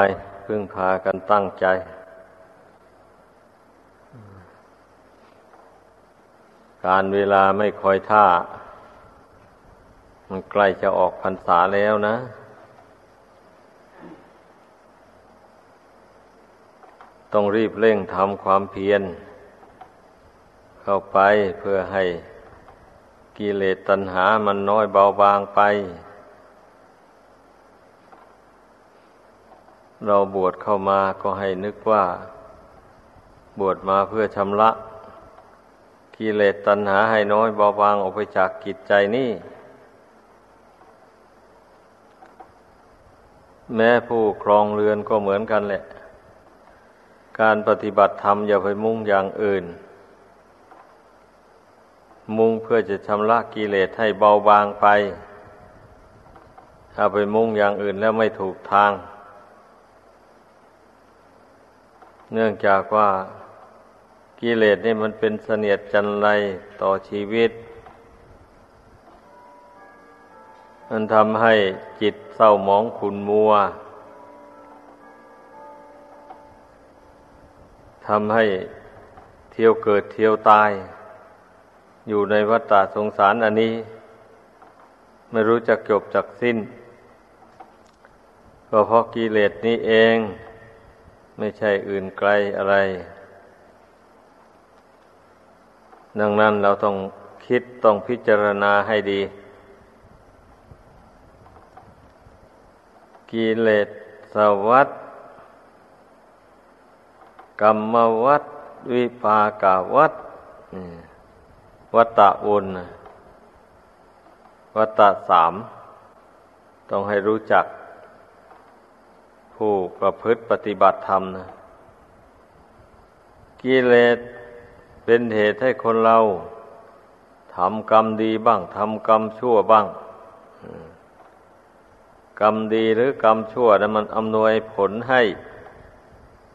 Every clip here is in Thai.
ไปพึ่งพากันตั้งใจการเวลาไม่คอยท่ามันใกล้จะออกพรรษาแล้วนะต้องรีบเร่งทำความเพียรเข้าไปเพื่อให้กิเลสตัณหามันน้อยเบาบางไปเราบวชเข้ามาก็ให้นึกว่าบวชมาเพื่อชำระกิเลสตัณหาให้น้อยเบาบางออกไปจากจิตใจนี่แม้ผู้ครองเรือนก็เหมือนกันแหละการปฏิบัติธรรมอย่าไปมุ่งอย่างอื่นมุ่งเพื่อจะชำระกิเลสให้เบาบางไปถ้าไปมุ่งอย่างอื่นแล้วไม่ถูกทางเนื่องจากว่ากิเลสนี่มันเป็นเสนียดจันไรต่อชีวิตมันทำให้จิตเศร้าหมองขุ่นมัวทำให้เที่ยวเกิดเที่ยวตายอยู่ในวัฏสงสารอันนี้ไม่รู้จักจบจักสิ้นก็เพราะกิเลสนี้เองไม่ใช่อื่นไกลอะไรดังนั้นเราต้องคิดต้องพิจารณาให้ดีกิเลสวัฏกรรมวัฏวิภากวัฏวัฏฏะวนวัฏฏะสามต้องให้รู้จักผู้ประพฤติปฏิบัติธรรมนะกิเลสเป็นเหตุให้คนเราทำกรรมดีบ้างทำกรรมชั่วบ้างกรรมดีหรือกรรมชั่วนั้นมันอำนวยผลให้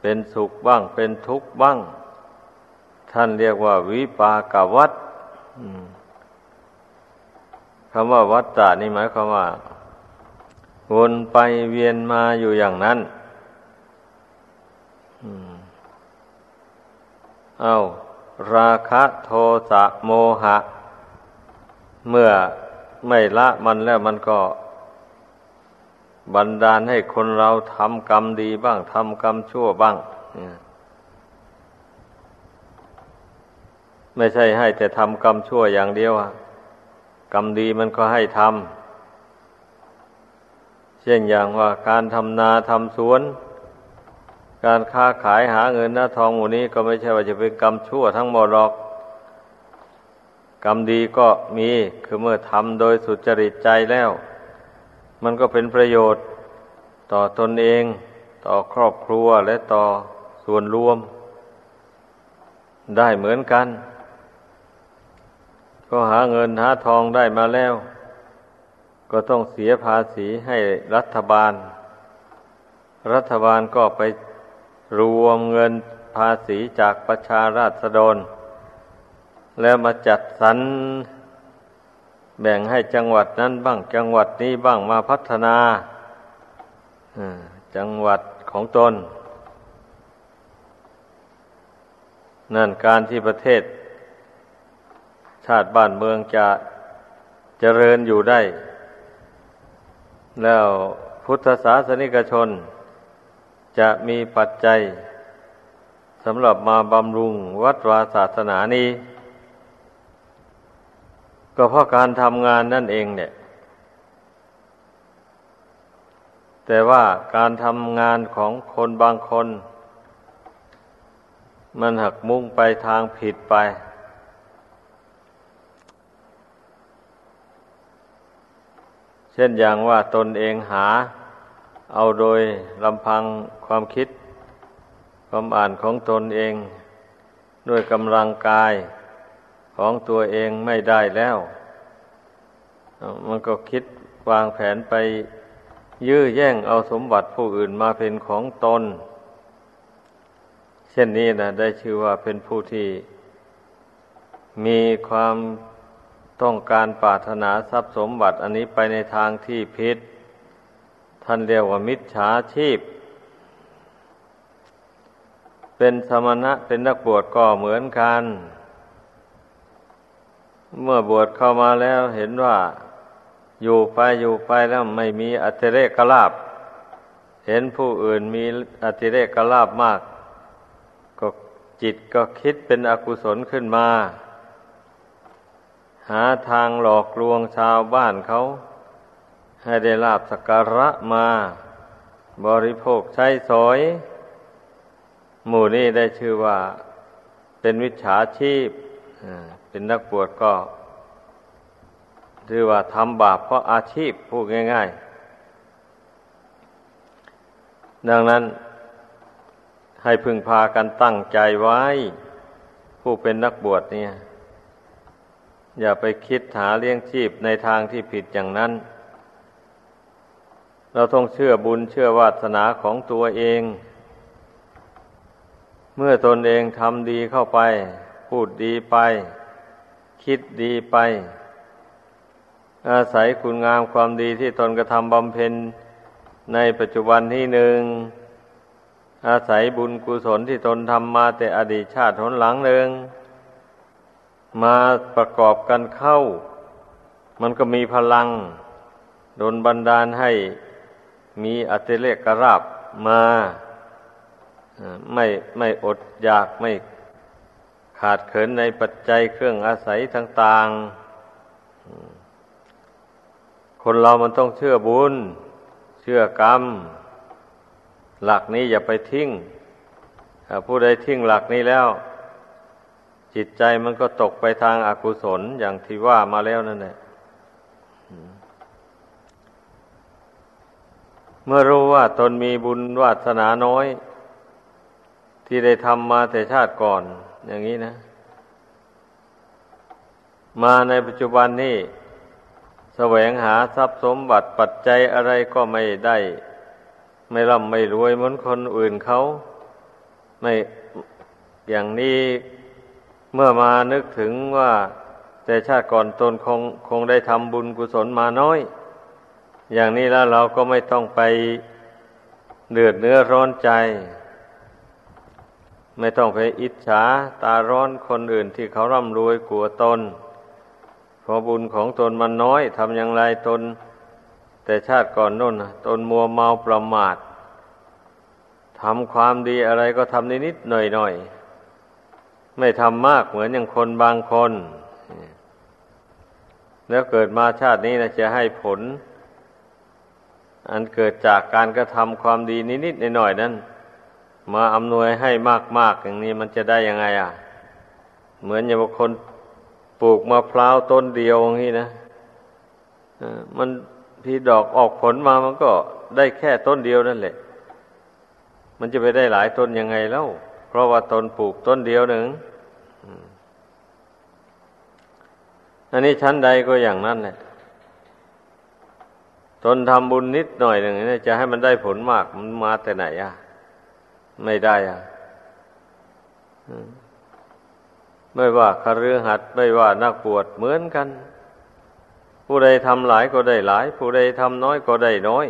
เป็นสุขบ้างเป็นทุกข์บ้างท่านเรียกว่าวิปากวัฏคำว่าวัฏฏะนี่หมายความว่าวนไปเวียนมาอยู่อย่างนั้นเอาราคะโทสะโมหะเมื่อไม่ละมันแล้วมันก็บันดาลให้คนเราทำกรรมดีบ้างทำกรรมชั่วบ้างไม่ใช่ให้แต่ทำกรรมชั่วอย่างเดียวกรรมดีมันก็ให้ทำเช่นอย่างว่าการทำนาทำสวนการค้าขายหาเงินหน้าทองหมู่นี้ก็ไม่ใช่ว่าจะเป็นกรรมชั่วทั้งหมดหรอกกรรมดีก็มีคือเมื่อทำโดยสุจริตใจแล้วมันก็เป็นประโยชน์ต่อตนเองต่อครอบครัวและต่อส่วนรวมได้เหมือนกันก็หาเงินหาทองได้มาแล้วก็ต้องเสียภาษีให้รัฐบาลก็ไปรวมเงินภาษีจากประชาราษฎรแล้วมาจัดสรรแบ่งให้จังหวัดนั้นบ้างจังหวัดนี้บ้างมาพัฒนาจังหวัดของตนนั่นการที่ประเทศชาติบ้านเมืองจะเจริญอยู่ได้แล้วพุทธศาสนิกชนจะมีปัจจัยสำหรับมาบำรุงวัดวาศาสนานี้ก็เพราะการทำงานนั่นเองเนี่ยแต่ว่าการทำงานของคนบางคนมันหักมุ่งไปทางผิดไปเช่นอย่างว่าตนเองหาเอาโดยลำพังความคิดความอ่านของตนเองด้วยกำลังกายของตัวเองไม่ได้แล้วมันก็คิดวางแผนไปยื้อแย่งเอาสมบัติผู้อื่นมาเป็นของตนเช่นนี้นะได้ชื่อว่าเป็นผู้ที่มีความต้องการปรารถนาทรัพย์สมบัติอันนี้ไปในทางที่ผิดท่านเรียกว่ามิจฉาชีพ เป็นสมณะเป็นนักบวชก็เหมือนกันเมื่อบวชเข้ามาแล้วเห็นว่าอยู่ไปแล้วไม่มีอติเรกลาภเห็นผู้อื่นมีอติเรกลาภมากก็จิตก็คิดเป็นอกุศลขึ้นมาหาทางหลอกลวงชาวบ้านเขาให้ได้ลาภสักการะมาบริโภคใช้สอยหมู่นี้ได้ชื่อว่าเป็นมิจฉาชีพเป็นนักบวชก็ถือว่าทำบาปเพราะอาชีพพูดง่ายๆดังนั้นให้พึงพากันตั้งใจไว้ผู้เป็นนักบวชเนี่ยอย่าไปคิดหาเลี้ยงชีพในทางที่ผิดอย่างนั้นเราต้องเชื่อบุญเชื่อวาสนาของตัวเองเมื่อตนเองทำดีเข้าไปพูดดีไปคิดดีไปอาศัยคุณงามความดีที่ตนกระทำบำเพ็ญในปัจจุบันที่หนึ่งอาศัยบุญกุศลที่ตนทำมาแต่อดีตชาติหนหลังหนึ่งมาประกอบกันเข้ามันก็มีพลังดลบันดาลให้มีอติเรกราภมาไม่อดอยากไม่ขาดเขินในปัจจัยเครื่องอาศัยต่างๆคนเรามันต้องเชื่อบุญเชื่อกรรมหลักนี้อย่าไปทิ้งถ้าผู้ใดทิ้งหลักนี้แล้วจิตใจมันก็ตกไปทางอกุศลอย่างที่ว่ามาแล้วนั่นแหละเมื่อรู้ว่าตนมีบุญวาสนาน้อยที่ได้ทำมาแต่ชาติก่อนอย่างนี้นะมาในปัจจุบันนี้แสวงหาทรัพย์สมบัติปัจจัยอะไรก็ไม่ได้ไม่ร่ำไม่รวยเหมือนคนอื่นเขาไม่อย่างนี้เมื่อมานึกถึงว่าแต่ชาติก่อนตนคงได้ทำบุญกุศลมาน้อยอย่างนี้แล้วเราก็ไม่ต้องไปเดือดเนื้อร้อนใจไม่ต้องไปอิจฉาตาร้อนคนอื่นที่เขาร่ำรวยกว่าตนเพราะบุญของตนมันน้อยทำอย่างไรตนแต่ชาติก่อนนู่นตนมัวเมาประมาททำความดีอะไรก็ทำนิดๆหน่อยๆไม่ทำมากเหมือนอย่างคนบางคนแล้วเกิดมาชาตินี้นะจะให้ผลอันเกิดจากการกระทำความดีนิดๆหน่อยๆนั้นมาอำนวยให้มากๆอย่างนี้มันจะได้ยังไงอ่ะเหมือนอย่างบางคนปลูกมะพร้าวต้นเดียวอย่างนี้นะมันที่ดอกออกผลมามันก็ได้แค่ต้นเดียวนั่นแหละมันจะไปได้หลายต้นยังไงแล้วเพราะว่าตนปลูกต้นเดียวหนึ่งอันนี้ชั้นใดก็อย่างนั้นแหละตนทำบุญนิดหน่อยหนึ่งเนี่ยจะให้มันได้ผลมากมันมาแต่ไหนอ่ะไม่ได้อ่ะไม่ว่าคฤหัสถ์ไม่ว่านักบวชเหมือนกันผู้ใดทำหลายก็ได้หลายผู้ใดทำน้อยก็ได้น้อย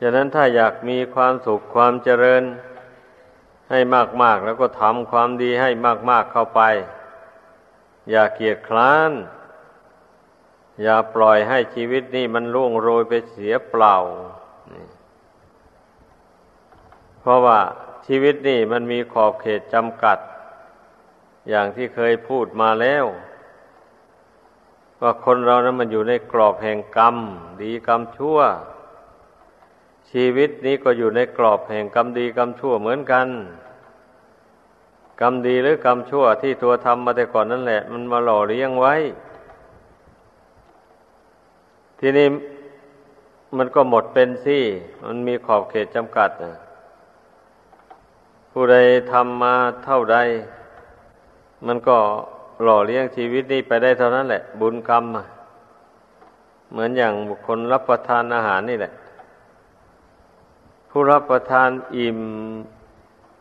ฉะนั้นถ้าอยากมีความสุขความเจริญให้มากๆแล้วก็ทำความดีให้มากๆเข้าไปอย่าเกียจคร้านอย่าปล่อยให้ชีวิตนี้มันล่วงโรยไปเสียเปล่าเพราะว่าชีวิตนี่มันมีขอบเขตจำกัดอย่างที่เคยพูดมาแล้วว่าคนเรานั้นมันอยู่ในกรอบแห่งกรรมดีกรรมชั่วชีวิตนี้ก็อยู่ในกรอบแห่งกรรมดีกรรมชั่วเหมือนกันกรรมดีหรือกรรมชั่วที่ตัวทำมาแต่ก่อนนั่นแหละมันมาหล่อเลี้ยงไว้ทีนี้มันก็หมดเป็นสิมันมีขอบเขตจำกัดนะผู้ใดทำมาเท่าใดมันก็หล่อเลี้ยงชีวิตนี้ไปได้เท่านั้นแหละบุญกรรมเหมือนอย่างบุคคลรับประทานอาหารนี่แหละผู้รับประทานอิ่ม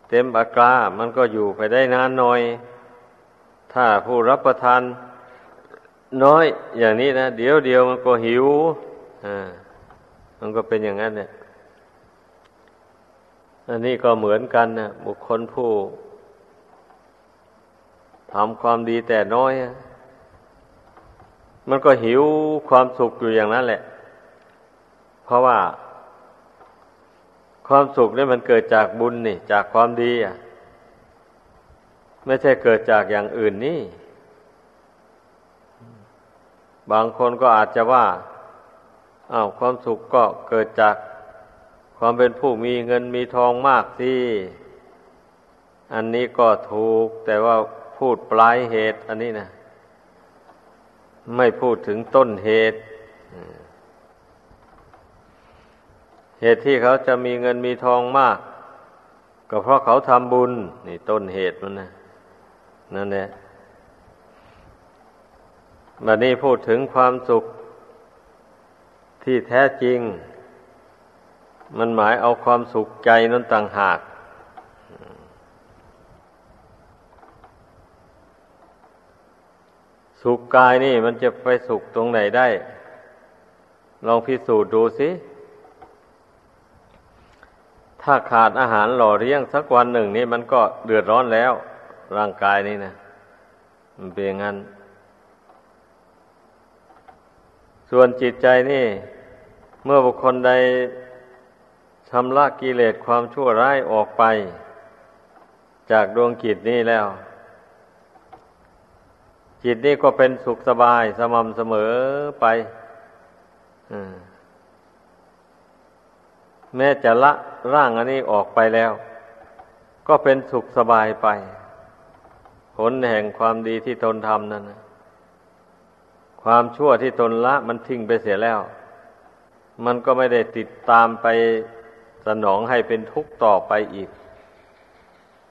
เต็มอัตรามันก็อยู่ไปได้นานหน่อยถ้าผู้รับประทานน้อยอย่างนี้นะเดี๋ยวมันก็หิวมันก็เป็นอย่างนั้นเนี่ย อันนี้ก็เหมือนกันนะบุคคลผู้ทำความดีแต่น้อยมันก็หิวความสุขอยู่อย่างนั้นแหละเพราะว่าความสุขนี่มันเกิดจากบุญนี่จากความดีไม่ใช่เกิดจากอย่างอื่นนี่บางคนก็อาจจะว่าอ้าวความสุขก็เกิดจากความเป็นผู้มีเงินมีทองมากสิอันนี้ก็ถูกแต่ว่าพูดปลายเหตุอันนี้นะไม่พูดถึงต้นเหตุเหตุที่เขาจะมีเงินมีทองมากก็เพราะเขาทำบุญนี่ต้นเหตุมันนะนั่นแหละบัดนี้พูดถึงความสุขที่แท้จริงมันหมายเอาความสุขใจนั่นต่างหากสุขกายนี่มันจะไปสุขตรงไหนได้ลองพิสูจน์ดูสิถ้าขาดอาหารหล่อเลี้ยงสักวันหนึ่งนี่มันก็เดือดร้อนแล้วร่างกายนี่นะมันเป็นอย่างนั้นส่วนจิตใจนี่เมื่อบุคคลใดชำระกิเลสความชั่วร้ายออกไปจากดวงจิตนี่แล้วจิตนี่ก็เป็นสุขสบายสม่ำเสมอไปแม้จะละร่างอันนี้ออกไปแล้วก็เป็นสุขสบายไปผลแห่งความดีที่ตนทำนั่นนะความชั่วที่ตนละมันทิ้งไปเสียแล้วมันก็ไม่ได้ติดตามไปสนองให้เป็นทุกข์ต่อไปอีก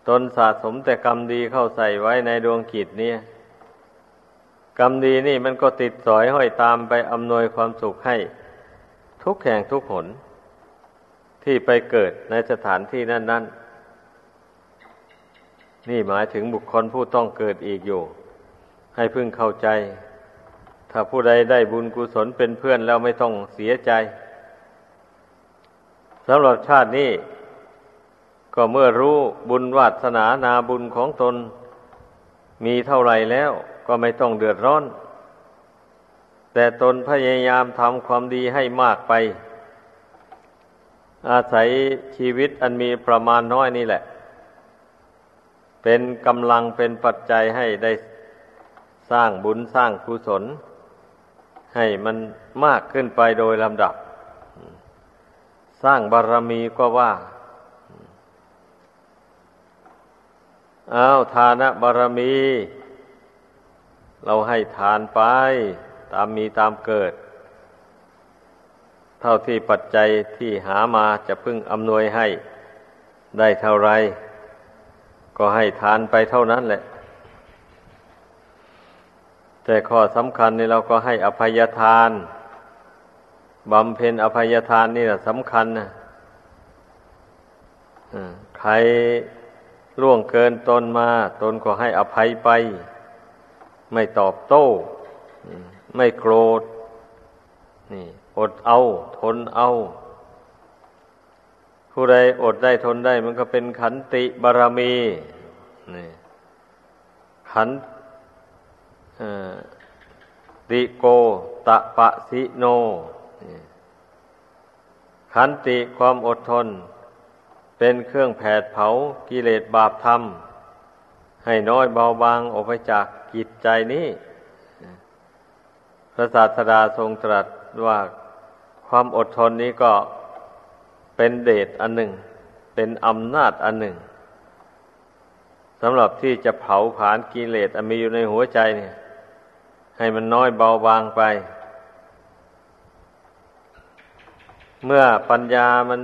ตนสะสมแต่กรรมดีเข้าใส่ไว้ในดวงจิตเนี่ยกรรมดีนี่มันก็ติดสอยห้อยตามไปอำนวยความสุขให้ทุกแห่งทุกหนที่ไปเกิดในสถานที่นั้นๆนี่หมายถึงบุคคลผู้ต้องเกิดอีกอยู่ให้พึงเข้าใจถ้าผู้ใดได้บุญกุศลเป็นเพื่อนแล้วไม่ต้องเสียใจสำหรับชาตินี้ก็เมื่อรู้บุญวาสนานาบุญของตนมีเท่าไหร่แล้วก็ไม่ต้องเดือดร้อนแต่ตนพยายามทำความดีให้มากไปอาศัยชีวิตอันมีประมาณน้อยนี่แหละเป็นกำลังเป็นปัจจัยให้ได้สร้างบุญสร้างกุศลให้มันมากขึ้นไปโดยลำดับสร้างบารมีก็ว่าทานบารมีเราให้ทานไปตามมีตามเกิดเท่าที่ปัจจัยที่หามาจะพึ่งอำนวยให้ได้เท่าไรก็ให้ทานไปเท่านั้นแหละแต่ข้อสำคัญนี่เราก็ให้อภัยทานบำเพ็ญอภัยทานนี่แหละสำคัญนะใครล่วงเกินตนมาตนก็ให้อภัยไปไม่ตอบโต้ไม่โกรธนี่อดเอาทนเอาผู้ใดอดได้ทนได้มันก็เป็นขันติบารมีนี่ขันติโกตะปะสิโนขันติความอดทนเป็นเครื่องแผดเผากิเลสบาปธรรมให้น้อยเบาบางออกไปจากจิตใจนี้พระศาสดาทรงตรัสว่าความอดทนนี้ก็เป็นเดชอันหนึ่งเป็นอำนาจอันหนึ่งสำหรับที่จะเผาผลาญกิเลสอันมีอยู่ในหัวใจเนี่ยให้มันน้อยเบาบางไปเมื่อปัญญามัน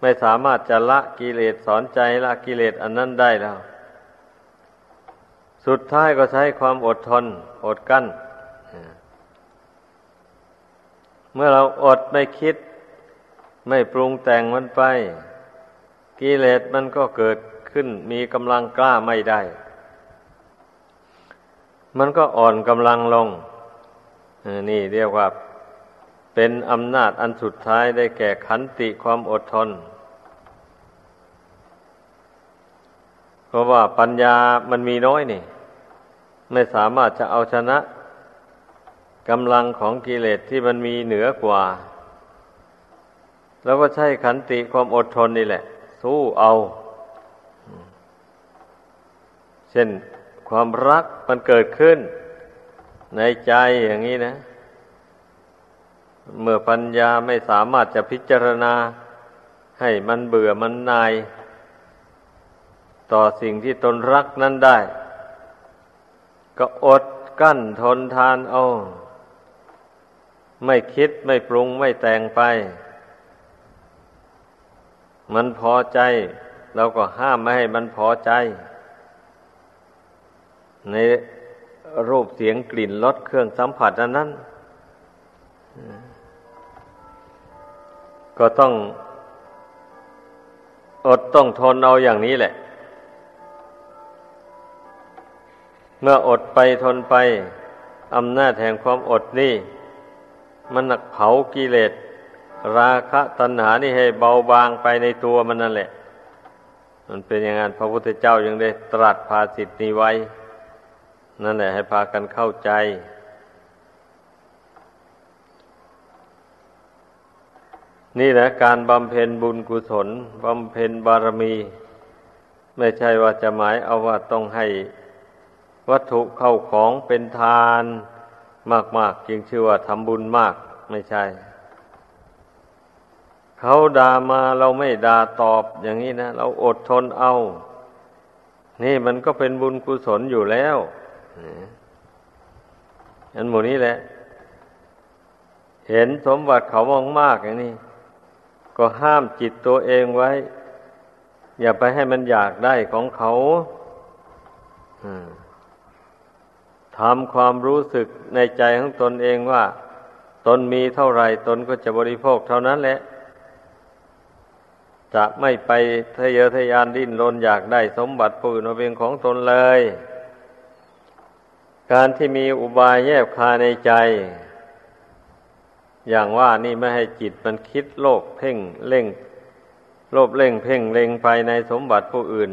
ไม่สามารถจะละกิเลสสอนใจละกิเลสอันนั้นได้แล้วสุดท้ายก็ใช้ความอดทนอดกั้นเมื่อเราอดไม่คิดไม่ปรุงแต่งมันไปกิเลสมันก็เกิดขึ้นมีกำลังกล้าไม่ได้มันก็อ่อนกำลังลงนี่เรียกว่าเป็นอำนาจอันสุดท้ายได้แก่ขันติความอดทน เพราะว่าปัญญามันมีน้อยนี่ไม่สามารถจะเอาชนะกำลังของกิเลสที่มันมีเหนือกว่าแล้วก็ใช้ขันติความอดทนนี่แหละสู้เอาเช่นความรักมันเกิดขึ้นในใจอย่างนี้นะเมื่อปัญญาไม่สามารถจะพิจารณาให้มันเบื่อมันนายต่อสิ่งที่ตนรักนั้นได้ก็อดกั้นทนทานเอาไม่คิดไม่ปรุงไม่แต่งไปมันพอใจเราก็ห้ามไม่ให้มันพอใจในรูปเสียงกลิ่นรสเครื่องสัมผัสนั้นก็ต้องอดต้องทนเอาอย่างนี้แหละเมื่ออดไปทนไปอำนาจแห่งความอดนี่มันหนักเผากิเลสราคะตัณหานี่ให้เบาบางไปในตัวมันนั่นแหละมันเป็นอย่างนั้นพระพุทธเจ้ายังได้ตรัสภาษิตนี้ไว้นั่นแหละให้พากันเข้าใจนี่แหละการบำเพ็ญบุญกุศลบำเพ็ญบารมีไม่ใช่ว่าจะหมายเอาว่าต้องให้วัตถุเข้าของเป็นทานมากๆจึงชื่อว่าทำบุญมากไม่ใช่เขาด่ามาเราไม่ด่าตอบอย่างนี้นะเราอดทนเอานี่มันก็เป็นบุญกุศลอยู่แล้วอันหมู่นี้แหละเห็นสมบัติเขามากๆอย่างนี้ก็ห้ามจิตตัวเองไว้อย่าไปให้มันอยากได้ของเขาทำความรู้สึกในใจของตนเองว่าตนมีเท่าไหร่ตนก็จะบริโภคเท่านั้นแหละจะไม่ไปทะเยอทะยานดิ้นรนอยากได้สมบัติผู้อื่นมาเป็นของตนเลยการที่มีอุบายแยบคายในใจอย่างว่านี่ไม่ให้จิตมันคิดโลภเพ่งเล็งโลภเล็งเพ่งเล็งไปในสมบัติผู้อื่น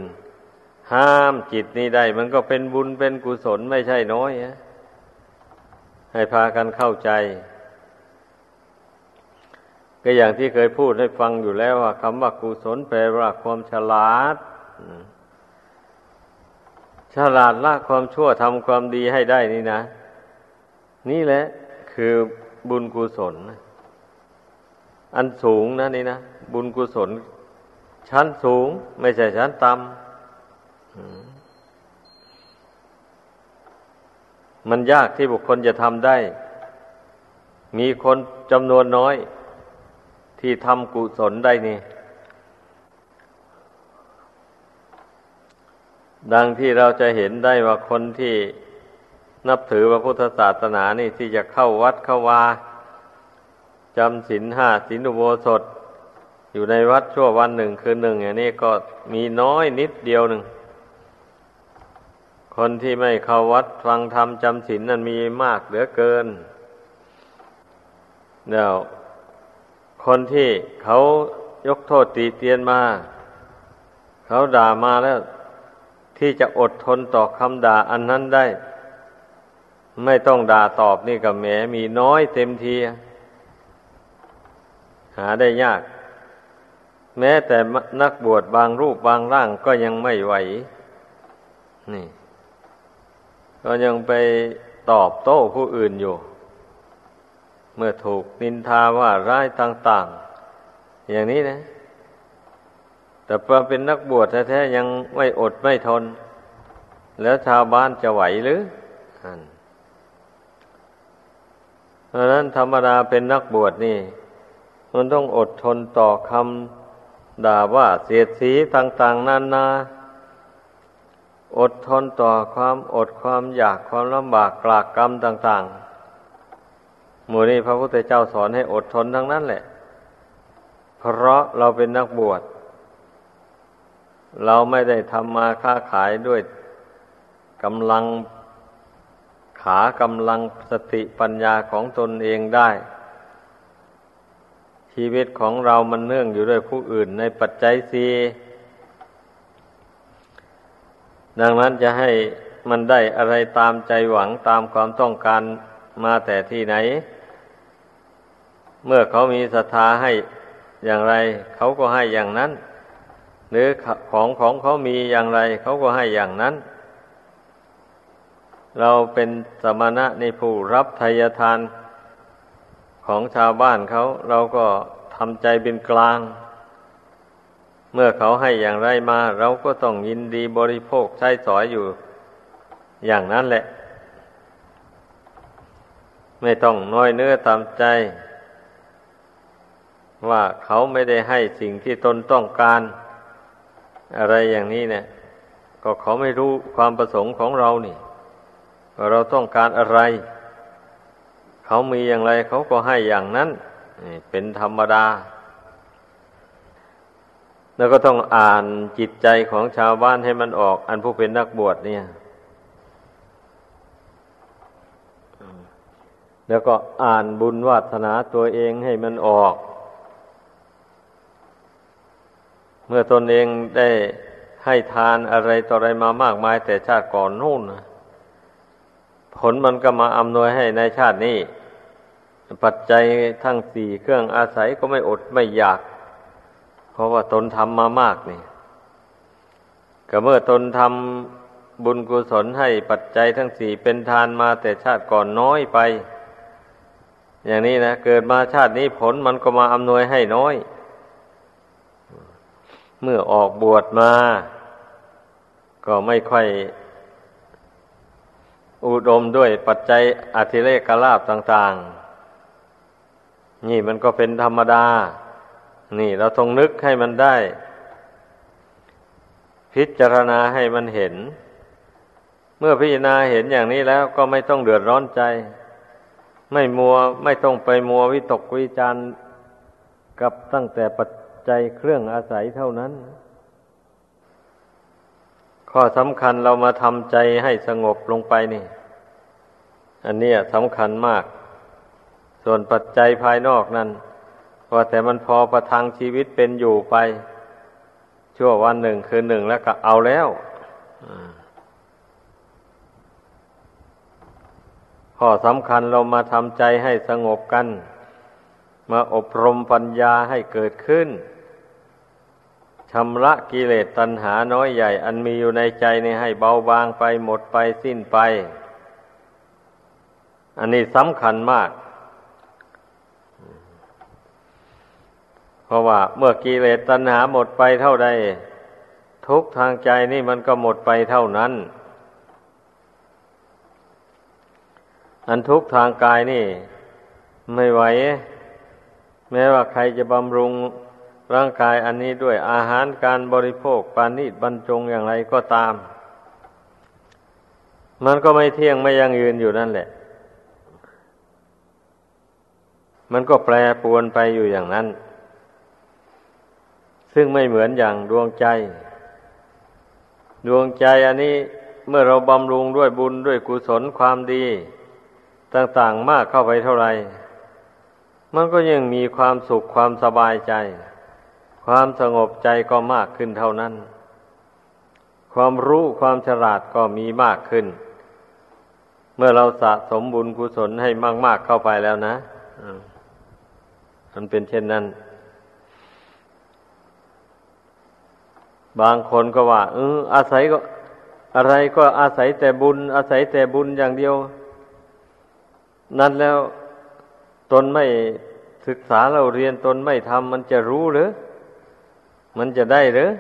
ห้ามจิตนี้ได้มันก็เป็นบุญเป็นกุศลไม่ใช่น้อยนะให้พากันเข้าใจก็อย่างที่เคยพูดให้ฟังอยู่แล้วว่าคำว่ากุศลแปลว่าความฉลาดฉลาดละความชั่วทำความดีให้ได้นี่นะนี่แหละคือบุญกุศลอันสูงนะนี่นะบุญกุศลชั้นสูงไม่ใช่ชั้นต่ำมันยากที่บุคคลจะทำได้มีคนจำนวนน้อยที่ทำกุศลได้นี่ดังที่เราจะเห็นได้ว่าคนที่นับถือพระพุทธศาสนานี่ที่จะเข้าวัดเข้าวาจำศีลห้าศีลอุโบสถอยู่ในวัดชั่ววันหนึ่งคืนหนึ่งอย่างนี้ก็มีน้อยนิดเดียวหนึ่งคนที่ไม่เข้าวัดฟังธรรมจำศีลนั้นมีมากเหลือเกินแล้วคนที่เขายกโทษตีเตียนมาเขาด่ามาแล้วที่จะอดทนต่อคำด่าอันนั้นได้ไม่ต้องด่าตอบนี่กับแหมมีน้อยเต็มทีหาได้ยากแม้แต่นักบวชบางรูปบางร่างก็ยังไม่ไหวนี่ก็ยังไปตอบโต้ผู้อื่นอยู่เมื่อถูกนินทาว่าร้ายต่างๆอย่างนี้นะแต่พอเป็นนักบวชแท้ๆยังไม่อดไม่ทนแล้วชาวบ้านจะไหวหรือเพราะนั้นธรรมดาเป็นนักบวชนี่มันต้องอดทนต่อคำด่าว่าเสียดสีต่างๆนานาอดทนต่อความอดความอยากความลำบากกลากกรรมต่างๆหมู่นี้พระพุทธเจ้าสอนให้อดทนทั้งนั้นแหละเพราะเราเป็นนักบวชเราไม่ได้ทำมาค้าขายด้วยกำลังขากำลังสติปัญญาของตนเองได้ชีวิตของเรามันเนื่องอยู่ด้วยผู้อื่นในปัจจัยสี่ ดังนั้นจะให้มันได้อะไรตามใจหวังตามความต้องการมาแต่ที่ไหนเมื่อเขามีศรัทธาให้อย่างไรเขาก็ให้อย่างนั้นหรือของเขามีอย่างไรเขาก็ให้อย่างนั้นเราเป็นสมณะในผู้รับไทยทานของชาวบ้านเขาเราก็ทำใจเป็นกลางเมื่อเขาให้อย่างไรมาเราก็ต้องยินดีบริโภคใช้สอยอยู่อย่างนั้นแหละไม่ต้องน้อยเนื้อตามใจว่าเขาไม่ได้ให้สิ่งที่ตนต้องการอะไรอย่างนี้เนี่ยก็เขาไม่รู้ความประสงค์ของเรานี่ว่าเราต้องการอะไรเขามีอย่างไรเขาก็ให้อย่างนั้นนี่เป็นธรรมดาแล้วก็ต้องอ่านจิตใจของชาวบ้านให้มันออกอันผู้เป็นนักบวชเนี่ยแล้วก็อ่านบุญวาสนาตัวเองให้มันออกเมื่อตนเองได้ให้ทานอะไรต่ออะไรมามากมายแต่ชาติก่อนนู่นผลมันก็มาอำนวยให้ในชาตินี้ปัจจัยทั้งสี่เครื่องอาศัยก็ไม่อดไม่อยากเพราะว่าตนทำมามากนี่ก็เมื่อตนทำบุญกุศลให้ปัจจัยทั้งสี่เป็นทานมาแต่ชาติก่อนน้อยไปอย่างนี้นะเกิดมาชาตินี้ผลมันก็มาอำนวยให้น้อยเมื่อออกบวชมาก็ไม่ค่อยอุดมด้วยปัจจัยอธิเรกลาภต่างๆนี่มันก็เป็นธรรมดานี่เราต้องนึกให้มันได้พิจารณาให้มันเห็นเมื่อพิจารณาเห็นอย่างนี้แล้วก็ไม่ต้องเดือดร้อนใจไม่ต้องไปมัววิตกวิจารณ์กับตั้งแต่ปัจจัยเครื่องอาศัยเท่านั้นข้อสำคัญเรามาทำใจให้สงบลงไปนี่อันนี้สำคัญมากส่วนปัจจัยภายนอกนั้นว่าแต่มันพอประทังชีวิตเป็นอยู่ไปชั่ววันหนึ่งคืนหนึ่งแล้วก็เอาแล้วข้อสำคัญเรามาทำใจให้สงบกันมาอบรมปัญญาให้เกิดขึ้นชำระกิเลสตัณหาน้อยใหญ่อันมีอยู่ในใจนี่ให้เบาบางไปหมดไปสิ้นไปอันนี้สำคัญมากเพราะว่าเมื่อกิเลสตัณหาหมดไปเท่าใดทุกข์ทางใจนี่มันก็หมดไปเท่านั้นอันทุกข์ทางกายนี่ไม่ไหวแม้ว่าใครจะบำรุงร่างกายอันนี้ด้วยอาหารการบริโภคปานิชบรรจงอย่างไรก็ตามมันก็ไม่เที่ยงไม่ยั่งยืนอยู่นั่นแหละมันก็แปรปรวนไปอยู่อย่างนั้นซึ่งไม่เหมือนอย่างดวงใจดวงใจอันนี้เมื่อเราบำรุงด้วยบุญด้วยกุศลความดีต่างๆมากเข้าไปเท่าไหร่มันก็ยังมีความสุขความสบายใจความสงบใจก็มากขึ้นเท่านั้นความรู้ความฉลาดก็มีมากขึ้นเมื่อเราสะสมบุญกุศลให้มากๆเข้าไปแล้วนะมันเป็นเช่นนั้นบางคนก็ว่าอาศัยก็อะไรก็อาศัยแต่บุญอาศัยแต่บุญอย่างเดียวนั่นแล้วตนไม่ศึกษาเราเรียนตนไม่ทำมันจะรู้หรือมันจะได้หรือ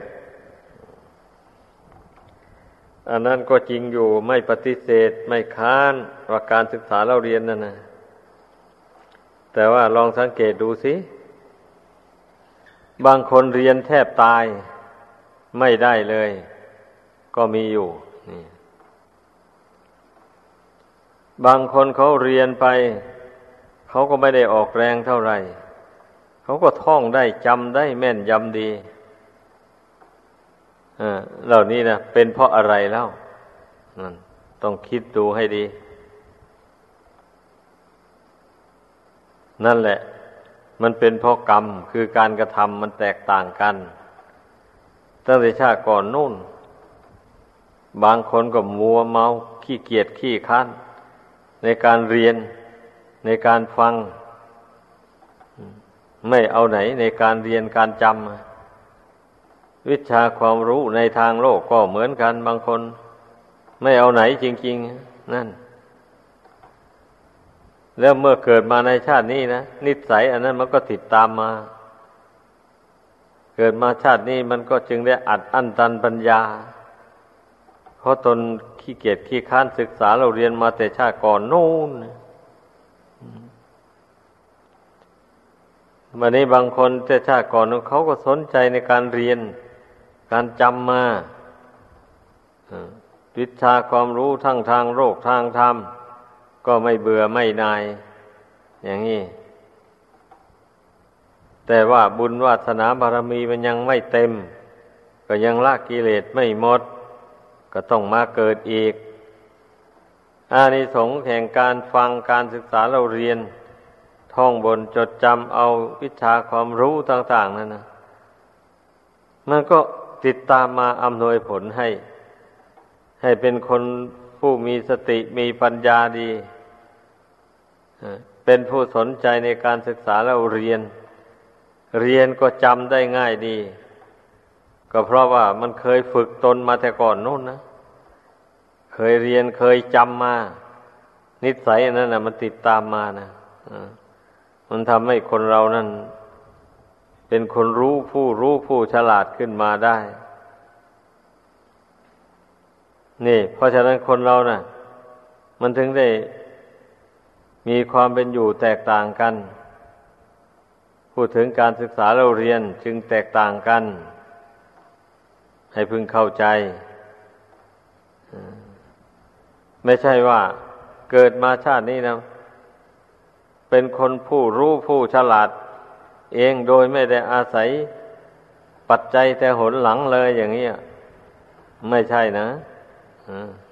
อันนั้นก็จริงอยู่ไม่ปฏิเสธไม่ค้านว่าการศึกษาเราเรียนนั่นนะแต่ว่าลองสังเกตดูสิบางคนเรียนแทบตายไม่ได้เลยก็มีอยู่นี่บางคนเขาเรียนไปเขาก็ไม่ได้ออกแรงเท่าไหร่เขาก็ท่องได้จำได้แม่นยำดีเหล่านี้นะเป็นเพราะอะไรเล่าต้องคิดดูให้ดีนั่นแหละมันเป็นเพราะกรรมคือการกระทำมันแตกต่างกันตั้งแต่ชาติก่อนนู่น บางคนก็มัวเมาขี้เกียจขี้ค้านในการเรียนในการฟังไม่เอาไหนในการเรียนการจำวิชาความรู้ในทางโลกก็เหมือนกันบางคนไม่เอาไหนจริงๆนั่นแล้วเมื่อเกิดมาในชาตินี้นะนิสัยอันนั้นมันก็ติดตามมาเกิดมาชาตินี้มันก็จึงได้อัดอั้นตันปัญญาเพราะตนขี้เกียจขี้ค้านศึกษาเราเรียนมาแต่ชาติก่อนนู่นวันนี้บางคนแต่ชาติก่อนเขาก็สนใจในการเรียนการจำมาวิชาความรู้ทั้งทางโลกทางธรรมก็ไม่เบื่อไม่นายอย่างนี้แต่ว่าบุญวาสนาบารมีมันยังไม่เต็มก็ยังละกิเลสไม่หมดก็ต้องมาเกิดอีกอานิสงส์แห่งการฟังการศึกษาเราเรียนท่องบนจดจำเอาวิชาความรู้ต่างๆนั่นนะมันก็ติดตามมาอำนวยผลให้เป็นคนผู้มีสติมีปัญญาดีเป็นผู้สนใจในการศึกษาเราเรียนก็จำได้ง่ายดีก็เพราะว่ามันเคยฝึกตนมาแต่ก่อนนู่นนะเคยเรียนเคยจำมานิสัยนั่นนะมันติดตามมานะมันทำให้คนเรานั่นเป็นคนรู้ผู้ฉลาดขึ้นมาได้นี่เพราะฉะนั้นคนเราน่ะมันถึงได้มีความเป็นอยู่แตกต่างกันพูดถึงการศึกษาเราเรียนจึงแตกต่างกันให้พึงเข้าใจไม่ใช่ว่าเกิดมาชาตินี้นะเป็นคนผู้รู้ผู้ฉลาดเองโดยไม่ได้อาศัยปัจจัยแต่หนหลังเลยอย่างนี้ไม่ใช่นะ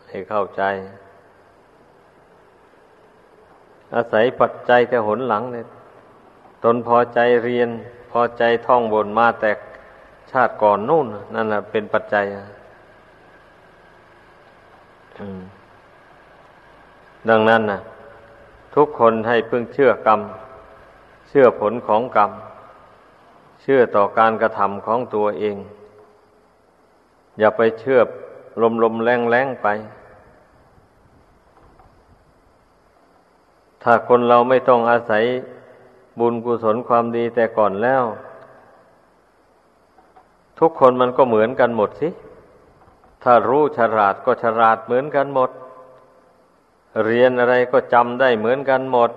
ให้เข้าใจอาศัยปัจจัยแต่หนหลังเนี่ยตนพอใจเรียนพอใจท่องบนมาแต่ชาติก่อนนู่นนั่นแหละเป็นปัจจัยดังนั้นนะทุกคนให้พึ่งเชื่อกรรมเชื่อผลของกรรมเชื่อต่อการกระทำของตัวเองอย่าไปเชื่อลมแรงๆไปถ้าคนเราไม่ต้องอาศัยบุญกุศลความดีแต่ก่อนแล้วทุกคนมันก็เหมือนกันหมดสิถ้ารู้ฉลาดก็ฉลาดเหมือนกันหมดเรียนอะไรก็จำได้เหมือนกันหมด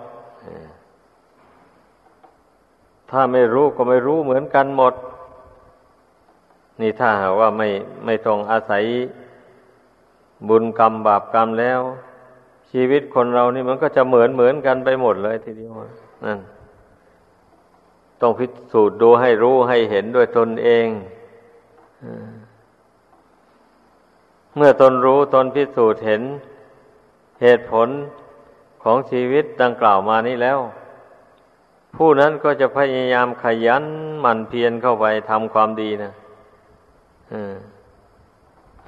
ถ้าไม่รู้ก็ไม่รู้เหมือนกันหมดนี่ถ้าหากว่าไม่ต้องอาศัยบุญกรรมบาปกรรมแล้วชีวิตคนเรานี่มันก็จะเหมือนกันไปหมดเลยทีเดียวนั่นต้องพิสูจน์ดูให้รู้ให้เห็นด้วยตนเองเมื่อตนรู้ตนพิสูจน์เห็นเหตุผลของชีวิตดังกล่าวมานี้แล้วผู้นั้นก็จะพยายามขยันหมั่นเพียรเข้าไปทำความดีนะ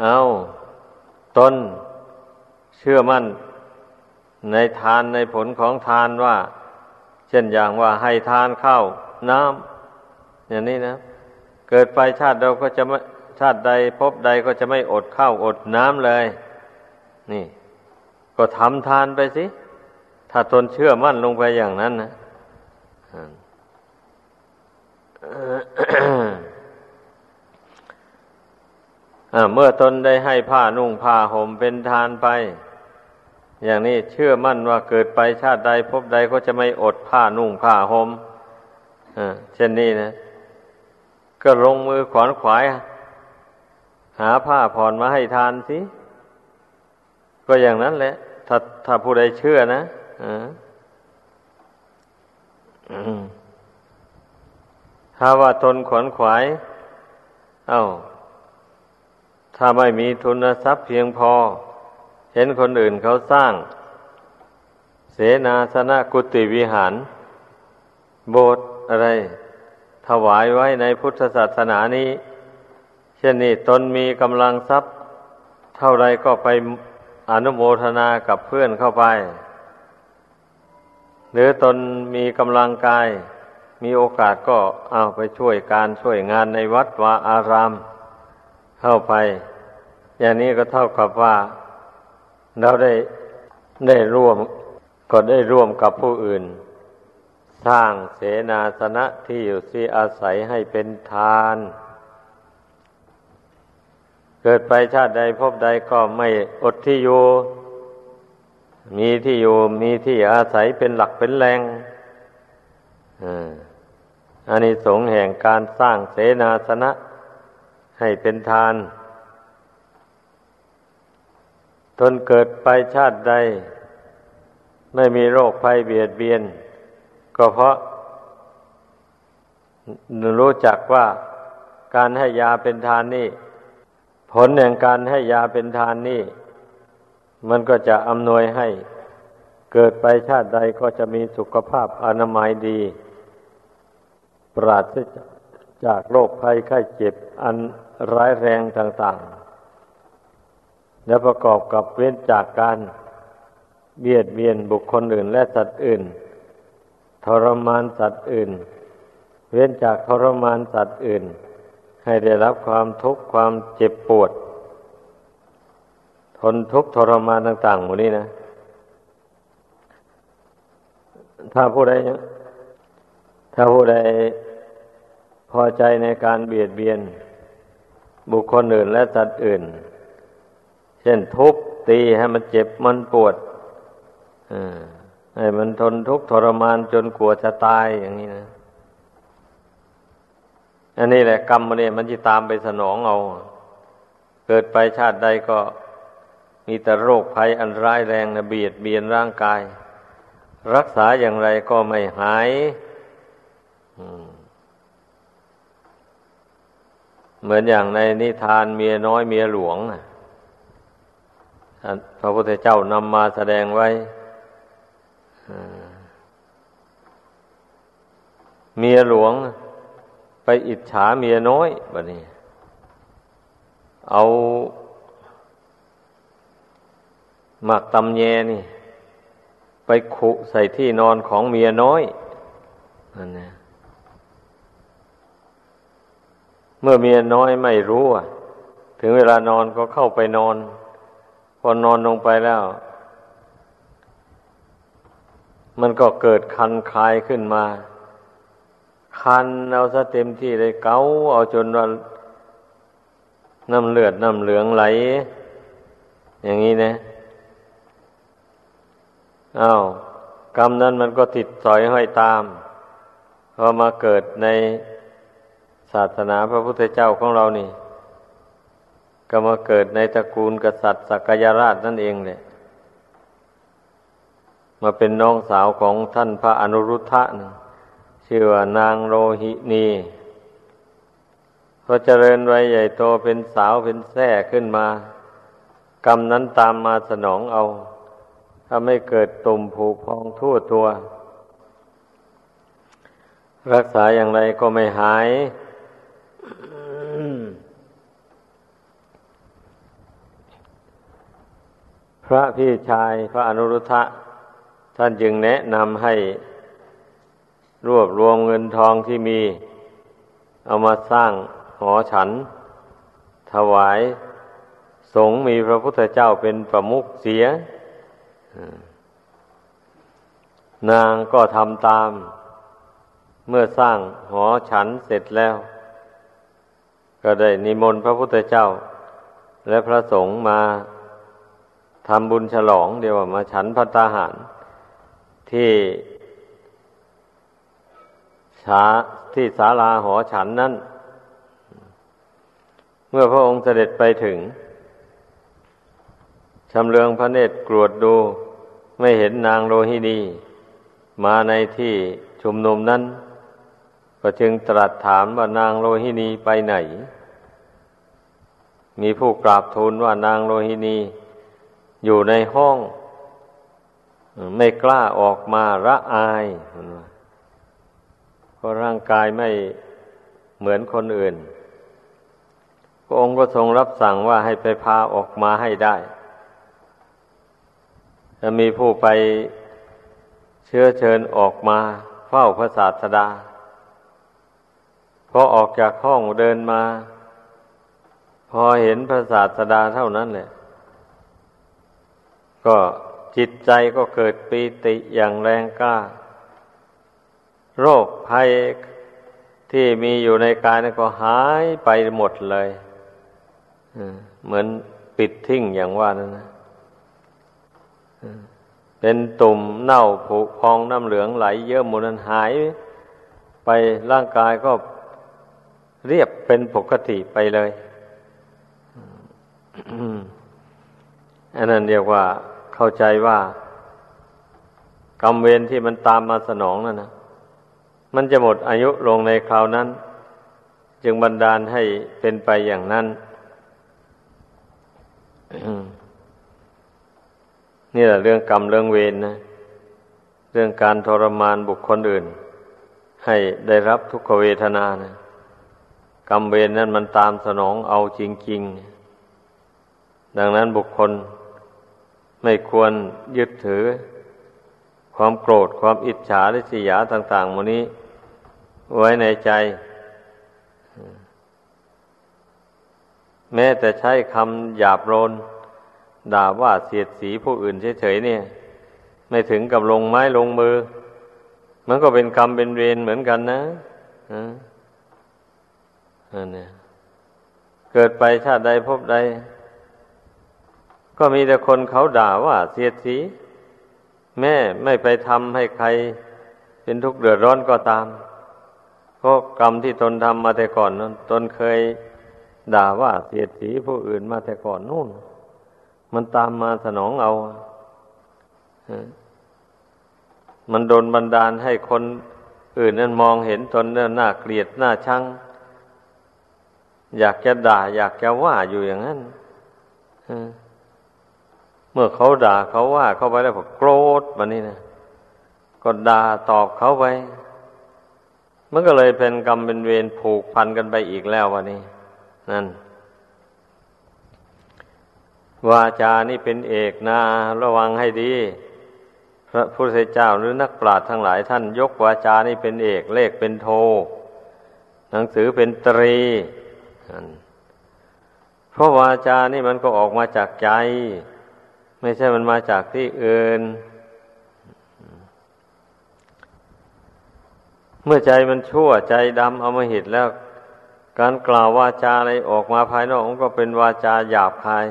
เอาตนเชื่อมั่นในทานในผลของทานว่าเช่นอย่างว่าให้ทานข้าวน้ำอย่างนี้นะเกิดไปชาติเราก็จะไม่ชาติใดพบใดก็จะไม่อดข้าวอดน้ำเลยนี่ก็ทำทานไปสิถ้าตนเชื่อมั่นลงไปอย่างนั้นนะ เมื่อตนได้ให้ผ้านุ่งผ้าห่มเป็นทานไปอย่างนี้เชื่อมั่นว่าเกิดไปชาติใดพบใดก็จะไม่อดผ้านุ่งผ้าห่มเช่นนี้นะก็ลงมือขวนขวายหาผ้าผ่อนมาให้ทานสิก็อย่างนั้นแหละถ้าผู้ใดเชื่อนะถ้าว่าตนขวนขวายเอา้าถ้าไม่มีทุนทรัพย์เพียงพอเห็นคนอื่นเขาสร้างเสนาสนะกุฏิวิหารโบสถ์อะไรถวายไว้ในพุทธศาสนานี้เช่นนี้ตนมีกำลังทรัพย์ เท่าไรก็ไปอนุโมทนากับเพื่อนเข้าไปหรือตนมีกำลังกายมีโอกาสก็เอาไปช่วยการช่วยงานในวัดวาอารามเข้าไปอย่างนี้ก็เท่ากับว่าเราได้ร่วมก็ได้ร่วมกับผู้อื่นสร้างเสนาสนะที่อยู่ที่อาศัยให้เป็นทานเกิดไปชาติใดพบใดก็ไม่อดที่อยู่มีที่อยู่มีที่อาศัยเป็นหลักเป็นแหล่งอานิสงส์แห่งการสร้างเสนาสนะให้เป็นทานตนเกิดไปชาติใดไม่มีโรคภัยเบียดเบียนก็เพราะรู้จักว่าการให้ยาเป็นทานนี่ผลแห่งการให้ยาเป็นทานนี่มันก็จะอำนวยให้เกิดไปชาติใดก็จะมีสุขภาพอนามัยดีปราศจากโรคภัยไข้เจ็บอันร้ายแรงต่างๆและประกอบกับเว้นจากการเบียดเบียนบุคคลอื่นและสัตว์อื่นทรมานสัตว์อื่นเว้นจากทรมานสัตว์อื่นให้ได้รับความทุกข์ความเจ็บปวดทนทุกข์ทรมานต่างๆหมดนี้นะถ้าผู้ใดพอใจในการเบียดเบียนบุคคลอื่นและสัตว์อื่นเช่นทุบตีให้มันเจ็บมันปวดให้มันทนทุกข์ทรมานจนกลัวจะตายอย่างนี้นะอันนี้แหละกรรมมันเนี่ยมันจะตามไปสนองเอาเกิดไปชาติใดก็มีแต่โรคภัยอันร้ายแรงนะเบียดเบียนร่างกายรักษาอย่างไรก็ไม่หายเหมือนอย่างในนิทานเมียน้อยเมียหลวงพระพุทธเจ้านำมาแสดงไว้เมียหลวงไปอิจฉาเมียน้อยบัดนี้เอาหมากตำแยนี่ไปขุใส่ที่นอนของเมียน้อยนั่นนะเมื่อเมียน้อยไม่รู้ถึงเวลานอนก็เข้าไปนอนพอนอนลงไปแล้วมันก็เกิดคันคลายขึ้นมาคันเอาซะเต็มที่เลยเกาเอาจนว่าน้ำเลือดน้ำเหลืองไหลอย่างนี้นะอ้าวกรรมนั้นมันก็ติดสอยห้อยตามพอมาเกิดในศาสนาพระพุทธเจ้าของเรานี่ก็มาเกิดในตระกูลกษัตริย์สักยราชนั่นเองเลยมาเป็นน้องสาวของท่านพระอนุรุทธะนะชื่อว่านางโรหินีพอเจริญวัยใหญ่โตเป็นสาวเป็นแท้ขึ้นมากรรมนั้นตามมาสนองเอาถ้าไม่เกิดตุ่มผุพองทั่วตัวรักษาอย่างไรก็ไม่หาย พระพี่ชายพระอนุรุทธะท่านจึงแนะนำให้รวบรวมเงินทองที่มีเอามาสร้างหอฉันถวายสงฆ์มีพระพุทธเจ้าเป็นประมุขเสียนางก็ทำตามเมื่อสร้างหอฉันเสร็จแล้วก็ได้นิมนต์พระพุทธเจ้าและพระสงฆ์มาทำบุญฉลองเดี๋ยวมาฉันภัตตาหารที่ศาลาหอฉันนั้นเมื่อพระองค์เสด็จไปถึงชำเลืองพระเนตรกรวดดูไม่เห็นนางโรหินีมาในที่ชุมนุมนั้นก็จึงตรัสถามว่านางโรหินีไปไหนมีผู้กราบทูลว่านางโรหินีอยู่ในห้องไม่กล้าออกมาละอายเพราะร่างกายไม่เหมือนคนอื่น พระองค์ก็ทรงรับสั่งว่าให้ไปพาออกมาให้ได้จะมีผู้ไปเชื้อเชิญออกมาเฝ้าพระศาสดาพอออกจากห้องเดินมาพอเห็นพระศาสดาเท่านั้นแหละก็จิตใจก็เกิดปีติอย่างแรงกล้าโรคภัยที่มีอยู่ในกายนั้นก็หายไปหมดเลยเหมือนปิดทิ้งอย่างว่านั่นนะเป็นตุ่มเน่าผุพองน้ำเหลืองไหลเยิ้มหมดนั้นหายไปร่างกายก็เรียบเป็นปกติไปเลย อันนั้นเรียกว่าเข้าใจว่ากรรมเวรที่มันตามมาสนองนั่นนะมันจะหมดอายุลงในคราวนั้นจึงบันดาลให้เป็นไปอย่างนั้น นี่แหละเรื่องกรรมเรื่องเวรนะเรื่องการทรมานบุคคลอื่นให้ได้รับทุกขเวทนานะกรรมเวรนั้นมันตามสนองเอาจริงๆดังนั้นบุคคลไม่ควรยึดถือความโกรธความอิจฉาริษยาต่างๆหมดนี้ไว้ในใจแม้แต่ใช้คำหยาบโลนด่าว่าเสียดสีผู้อื่นเฉยๆเนี่ยไม่ถึงกับลงไม้ลงมือมันก็เป็นกรรมเป็นเวรเหมือนกันนะนั่นเนี่ยเกิดไปชาติใดพบใดก็มีแต่คนเขาด่าว่าเสียดสีแม่ไม่ไปทำให้ใครเป็นทุกข์เดือดร้อนก็ตามเพราะกรรมที่ตนทำมาแต่ก่อนนั้นตนเคยด่าว่าเสียดสีผู้อื่นมาแต่ก่อนนู่นมันตามมาสนองเอามันโดนบันดาลให้คนอื่นนั้นมองเห็นตนนั้นน่าเกลียดน่าชังอยากจะด่าอยากจะว่าอยู่อย่างนั้นเมื่อเขาด่าเขาว่าเข้าไปแล้วก็โกรธแบบนี้นะก็ด่าตอบเขาไปมันก็เลยเป็นกรรมเป็นเวรผูกพันกันไปอีกแล้ววันนี้นั่นวาจานี่เป็นเอกนะระวังให้ดีพระพุทธเจ้าหรือนักปราชญ์ทั้งหลายท่านยกวาจานี่เป็นเอกเลขเป็นโทหนังสือเป็นตรีเพราะวาจานี่มันก็ออกมาจากใจไม่ใช่มันมาจากที่อื่นเมื่อใจมันชั่วใจดำอมหิตแล้วการกล่าววาจาอะไรออกมาภายนอกมันก็เป็นวาจาหยาบคาย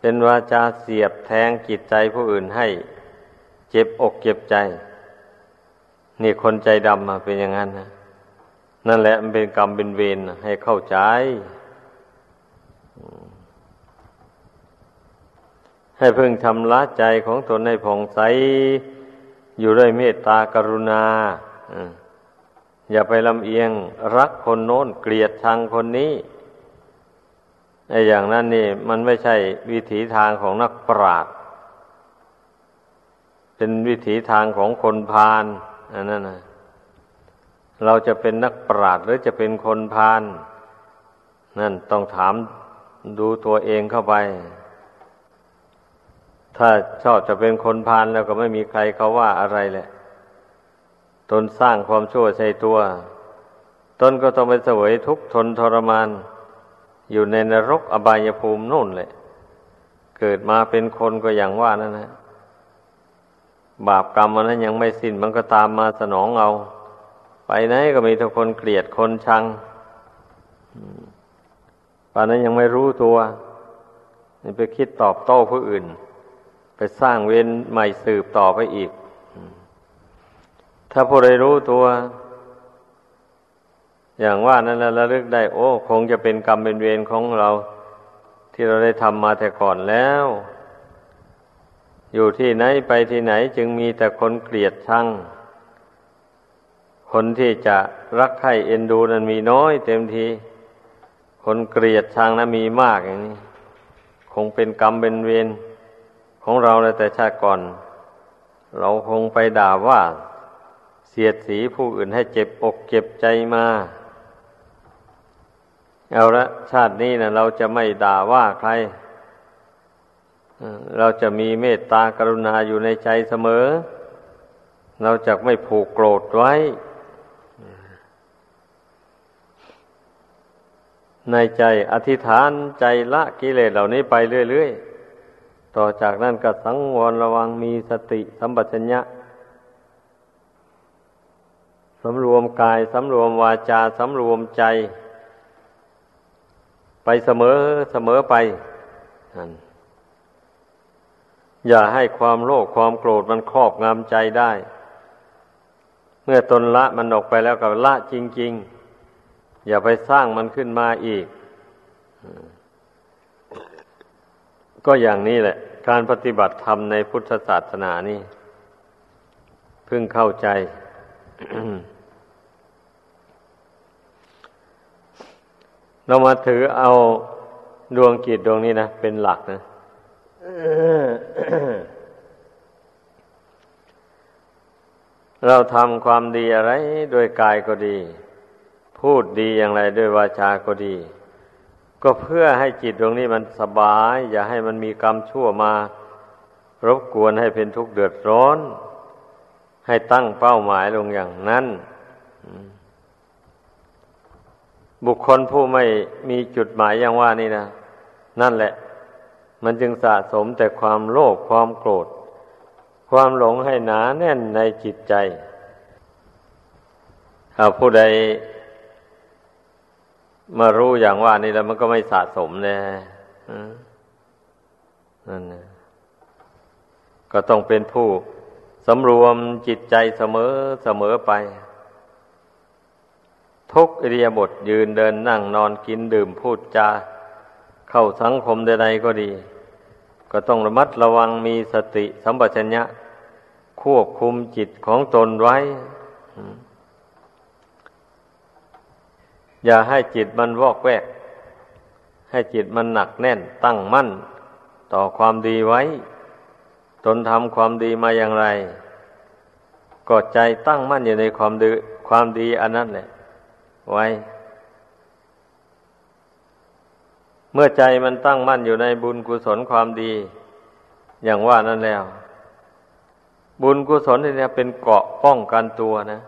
เป็นวาจาเสียบแทงจิตใจผู้อื่นให้เจ็บอกเจ็บใจนี่คนใจดำมาเป็นอย่างนั้นนะนั่นแหละมันเป็นกรรมเป็นเวรให้เข้าใจให้พึงชำระใจของตนให้ผ่องใสอยู่ด้วยเมตตากรุณาอย่าไปลำเอียงรักคนโน้นเกลียดชังคนนี้ไอ้อย่างนั้นนี่มันไม่ใช่วิถีทางของนักปราชญ์เป็นวิถีทางของคนพาลอันนั้นนะเราจะเป็นนักปราชญ์หรือจะเป็นคนพาลนั่นต้องถามดูตัวเองเข้าไปถ้าชอบจะเป็นคนพาลแล้วก็ไม่มีใครเขาว่าอะไรแหละตนสร้างความชั่วใส่ตัวตนก็ต้องไปเสวยทุกข์ทนทรมานอยู่ในนรกอบายภูมินู่นแหละเกิดมาเป็นคนก็อย่างว่านั่นนะบาปกรรมมันนั้นยังไม่สิ้นมันก็ตามมาสนองเอาไปไหนก็มีแต่คนเกลียดคนชังป่านนั้นยังไม่รู้ตัวไปคิดตอบโต้ผู้อื่นไปสร้างเวรใหม่สืบต่อไปอีกถ้าผู้ใดรู้ตัวอย่างว่านั้นแล้วระลึกได้โอ้คงจะเป็นกรรมเป็นเวรของเราที่เราได้ทำมาแต่ก่อนแล้วอยู่ที่ไหนไปที่ไหนจึงมีแต่คนเกลียดชังคนที่จะรักใคร่เอ็นดูนั้นมีน้อยเต็มทีคนเกลียดชังนั้นมีมากอย่างนี้คงเป็นกรรมเป็นเวรของเราในแต่ชาติก่อนเราคงไปด่าว่าเสียดสีผู้อื่นให้เจ็บอกเจ็บใจมา เอาละชาตินี้นะเราจะไม่ด่าว่าใครเราจะมีเมตตากรุณาอยู่ในใจเสมอเราจะไม่ผูกโกรธไว้ในใจอธิษฐานใจละกิเลสเหล่านี้ไปเรื่อยๆต่อจากนั้นก็สังวรระวังมีสติสัมปชัญญะสำรวมกายสำรวมวาจาสำรวมใจไปเสมอไปอย่าให้ความโลภความโกรธมันครอบงำใจได้เมื่อตนละมันออกไปแล้วก็ละจริงๆอย่าไปสร้างมันขึ้นมาอีกก็อย่างนี้แหละการปฏิบัติธรรมในพุทธศาสนานี่เพิ่งเข้าใจ เรามาถือเอาดวงจิตดวงนี้นะเป็นหลักนะ เราทำความดีอะไรด้วยกายก็ดีพูดดีอย่างไรด้วยวาจาก็ดีก็เพื่อให้จิตดวงนี้มันสบายอย่าให้มันมีกรรมชั่วมารบกวนให้เป็นทุกข์เดือดร้อนให้ตั้งเป้าหมายลงอย่างนั้นบุคคลผู้ไม่มีจุดหมายอย่างว่านี่นะนั่นแหละมันจึงสะสมแต่ความโลภความโกรธความหลงให้หนาแน่นในจิตใจถ้าผู้ใดมารู้อย่างว่านี่แล้วมันก็ไม่สะสมแน่นั่นนะก็ต้องเป็นผู้สำรวมจิตใจเสมอไปทุกอิริยาบถยืนเดินนั่งนอนกินดื่มพูดจาเข้าสังคมใดๆก็ดีก็ต้องระมัดระวังมีสติสัมปชัญญะควบคุมจิตของตนไว้อย่าให้จิตมันวอกแวกให้จิตมันหนักแน่นตั้งมั่นต่อความดีไว้ตนทำความดีมาอย่างไรก็ใจตั้งมั่นอยู่ในความดีอันนั้นแหละไว้เมื่อใจมันตั้งมั่นอยู่ในบุญกุศลความดีอย่างว่านั้นแล้วบุญกุศลนี่เป็นเกราะป้องกันตัวนะ